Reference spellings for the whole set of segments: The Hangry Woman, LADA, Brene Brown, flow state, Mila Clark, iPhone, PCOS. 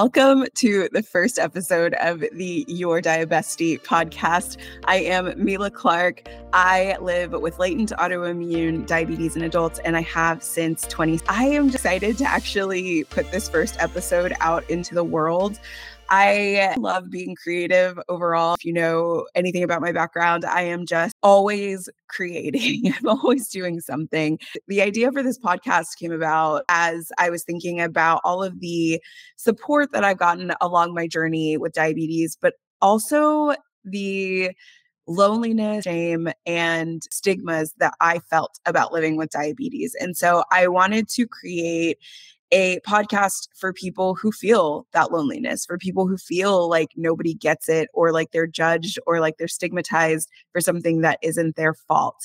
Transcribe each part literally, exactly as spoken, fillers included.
Welcome to the first episode of the Your Diabestie podcast. I am Mila Clark. I live with latent autoimmune diabetes in adults, and I have since twenty. I am excited to actually put this first episode out into the world. I love being creative overall. If you know anything about my background, I am just always creating. I'm always doing something. The idea for this podcast came about as I was thinking about all of the support that I've gotten along my journey with diabetes, but also the loneliness, shame, and stigmas that I felt about living with diabetes. And so I wanted to create a podcast for people who feel that loneliness, for people who feel like nobody gets it, or like they're judged, or like they're stigmatized for something that isn't their fault.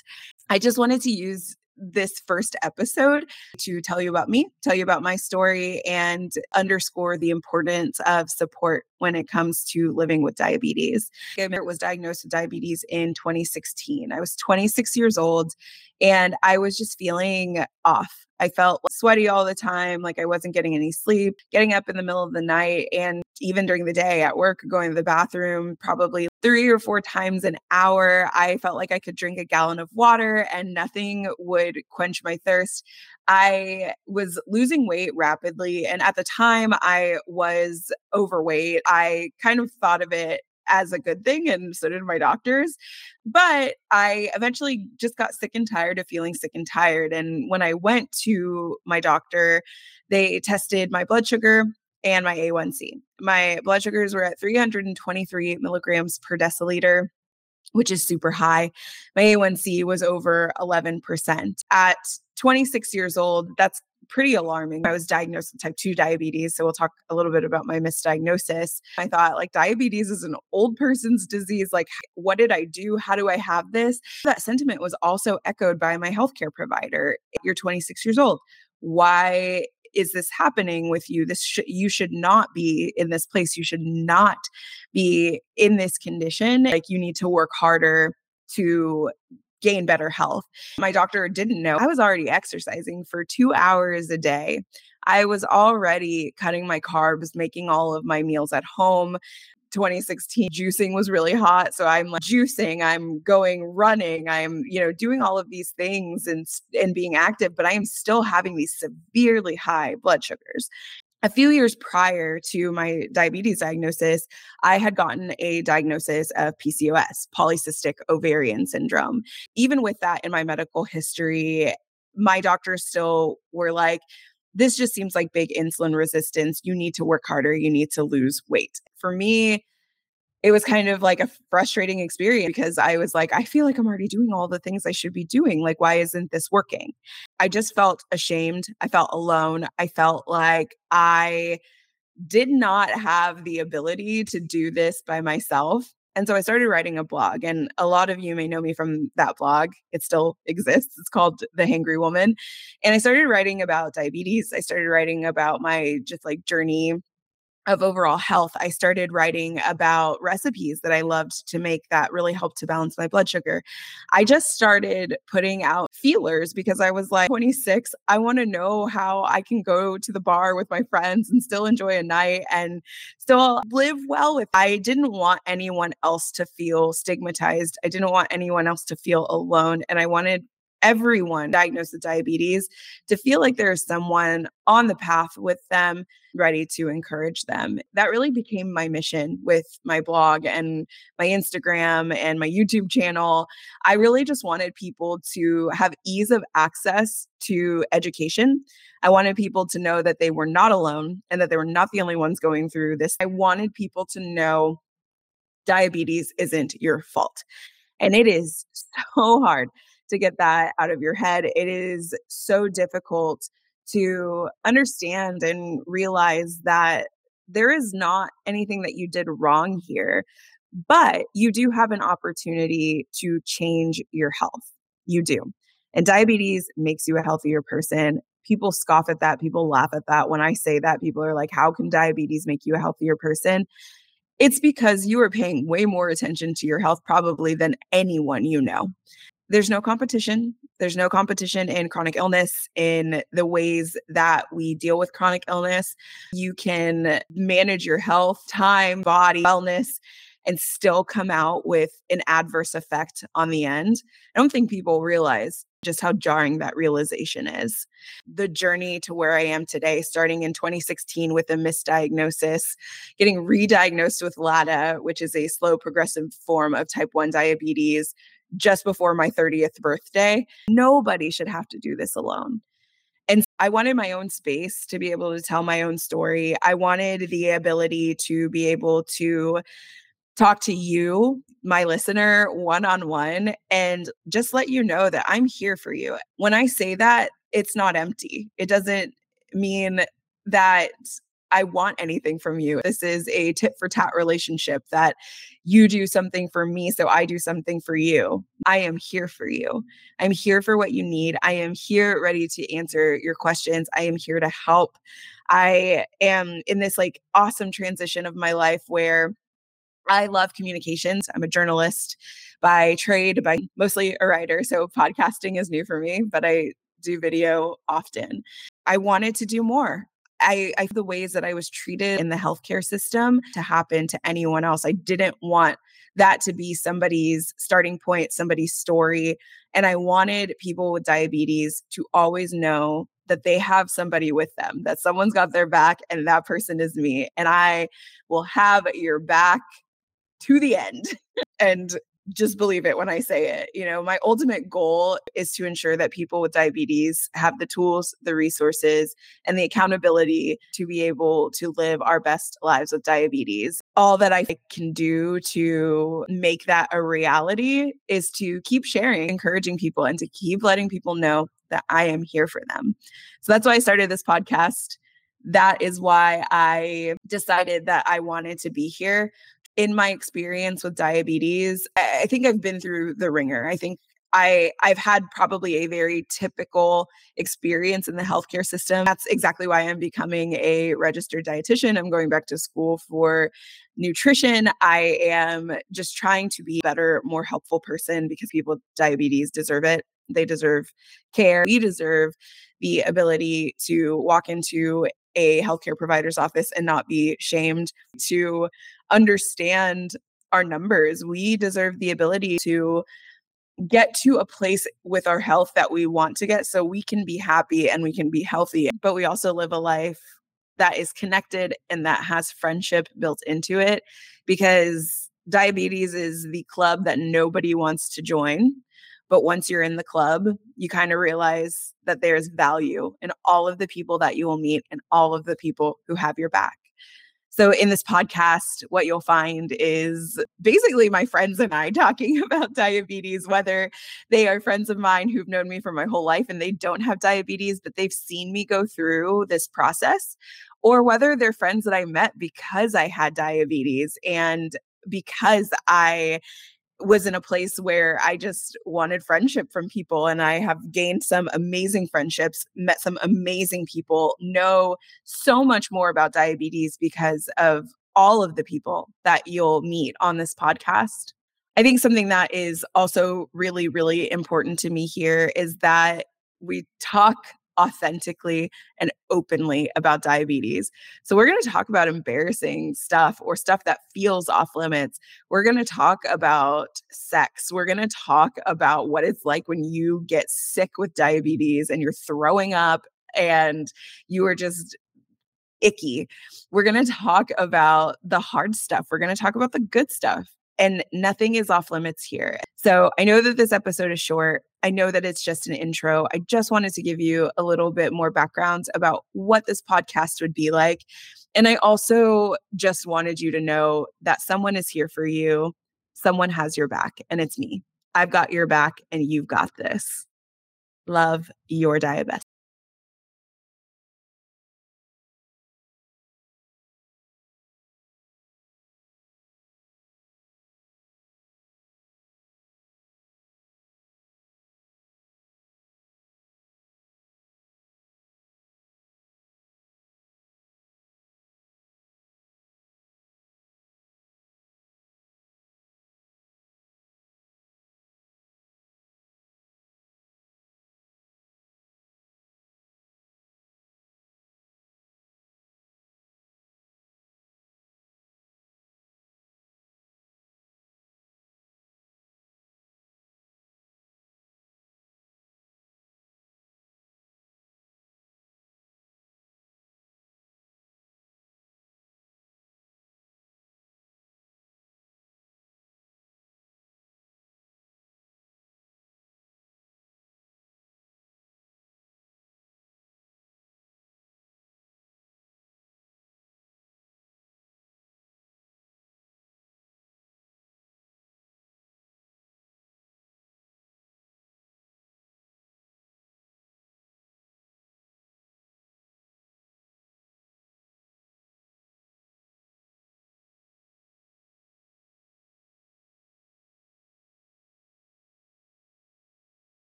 I just wanted to use this first episode to tell you about me, tell you about my story, and underscore the importance of support when it comes to living with diabetes. I was diagnosed with diabetes in twenty sixteen. I was twenty-six years old, and I was just feeling off. I felt sweaty all the time, like I wasn't getting any sleep, getting up in the middle of the night, and even during the day at work, going to the bathroom probably three or four times an hour. I felt like I could drink a gallon of water and nothing would quench my thirst. I was losing weight rapidly, and at the time I was overweight. I kind of thought of it as a good thing, and so did my doctors. But I eventually just got sick and tired of feeling sick and tired. And when I went to my doctor, they tested my blood sugar and my A one C. My blood sugars were at three hundred twenty-three milligrams per deciliter, which is super high. My A one C was over eleven percent. At twenty-six years old, that's pretty alarming. I was diagnosed with type two diabetes. So we'll talk a little bit about my misdiagnosis. I thought, like, diabetes is an old person's disease. Like, what did I do? How do I have this? That sentiment was also echoed by my healthcare provider. You're twenty-six years old. Why is this happening with you? This sh- you should not be in this place. You should not be in this condition. Like, you need to work harder to gain better health. My doctor didn't know I was already exercising for two hours a day. I was already cutting my carbs, making all of my meals at home. twenty sixteen, juicing was really hot. So I'm like juicing, I'm going running, I'm, you know, doing all of these things and, and being active, but I am still having these severely high blood sugars. A few years prior to my diabetes diagnosis, I had gotten a diagnosis of P C O S, polycystic ovarian syndrome. Even with that in my medical history, my doctors still were like, this just seems like big insulin resistance. You need to work harder. You need to lose weight. For me, it was kind of like a frustrating experience because I was like, I feel like I'm already doing all the things I should be doing. Like, why isn't this working? I just felt ashamed. I felt alone. I felt like I did not have the ability to do this by myself. And so I started writing a blog, and a lot of you may know me from that blog. It still exists. It's called The Hangry Woman. And I started writing about diabetes. I started writing about my just like journey of overall health. I started writing about recipes that I loved to make that really helped to balance my blood sugar. I just started putting out feelers because I was like, twenty-six, I want to know how I can go to the bar with my friends and still enjoy a night and still live well with. I didn't want anyone else to feel stigmatized. I didn't want anyone else to feel alone. And I wanted everyone diagnosed with diabetes to feel like there is someone on the path with them, ready to encourage them. That really became my mission with my blog and my Instagram and my YouTube channel. I really just wanted people to have ease of access to education. I wanted people to know that they were not alone and that they were not the only ones going through this. I wanted people to know diabetes isn't your fault. And it is so hard to get that out of your head. It is so difficult to understand and realize that there is not anything that you did wrong here, but you do have an opportunity to change your health. You do. And diabetes makes you a healthier person. People scoff at that. People laugh at that. When I say that, people are like, how can diabetes make you a healthier person? It's because you are paying way more attention to your health probably than anyone you know. there's no competition. There's no competition in chronic illness, in the ways that we deal with chronic illness. You can manage your health, time, body, wellness, and still come out with an adverse effect on the end. I don't think people realize just how jarring that realization is. The journey to where I am today, starting in twenty sixteen with a misdiagnosis, getting re-diagnosed with LADA, which is a slow progressive form of type one diabetes, just before my thirtieth birthday. Nobody should have to do this alone. And I wanted my own space to be able to tell my own story. I wanted the ability to be able to talk to you, my listener, one-on-one, and just let you know that I'm here for you. When I say that, it's not empty. It doesn't mean that I want anything from you. This is a tit for tat relationship that you do something for me, so I do something for you. I am here for you. I'm here for what you need. I am here ready to answer your questions. I am here to help. I am in this like awesome transition of my life where I love communications. I'm a journalist by trade, by mostly a writer. So podcasting is new for me, but I do video often. I wanted to do more. I, I, the ways that I was treated in the healthcare system to happen to anyone else. I didn't want that to be somebody's starting point, somebody's story. And I wanted people with diabetes to always know that they have somebody with them, that someone's got their back, and that person is me. And I will have your back to the end. And just believe it when I say it. You know, my ultimate goal is to ensure that people with diabetes have the tools, the resources, and the accountability to be able to live our best lives with diabetes. All that I can do to make that a reality is to keep sharing, encouraging people, and to keep letting people know that I am here for them. So that's why I started this podcast. That is why I decided that I wanted to be here. In my experience with diabetes, I think I've been through the ringer. I think I, I've had probably a very typical experience in the healthcare system. That's exactly why I'm becoming a registered dietitian. I'm going back to school for nutrition. I am just trying to be a better, more helpful person because people with diabetes deserve it. They deserve care. We deserve the ability to walk into a healthcare provider's office and not be shamed, to understand our numbers. We deserve the ability to get to a place with our health that we want to get so we can be happy and we can be healthy. But we also live a life that is connected and that has friendship built into it, because diabetes is the club that nobody wants to join. But once you're in the club, you kind of realize that there's value in all of the people that you will meet and all of the people who have your back. So in this podcast, what you'll find is basically my friends and I talking about diabetes, whether they are friends of mine who've known me for my whole life and they don't have diabetes, but they've seen me go through this process, or whether they're friends that I met because I had diabetes and because I was in a place where I just wanted friendship from people. And I have gained some amazing friendships, met some amazing people, know so much more about diabetes because of all of the people that you'll meet on this podcast. I think something that is also really, really important to me here is that we talk authentically and openly about diabetes. So we're going to talk about embarrassing stuff or stuff that feels off limits. We're going to talk about sex. We're going to talk about what it's like when you get sick with diabetes and you're throwing up and you are just icky. We're going to talk about the hard stuff. We're going to talk about the good stuff. And nothing is off limits here. So I know that this episode is short. I know that it's just an intro. I just wanted to give you a little bit more background about what this podcast would be like. And I also just wanted you to know that someone is here for you. Someone has your back, and it's me. I've got your back, and you've got this. Love your diabetic.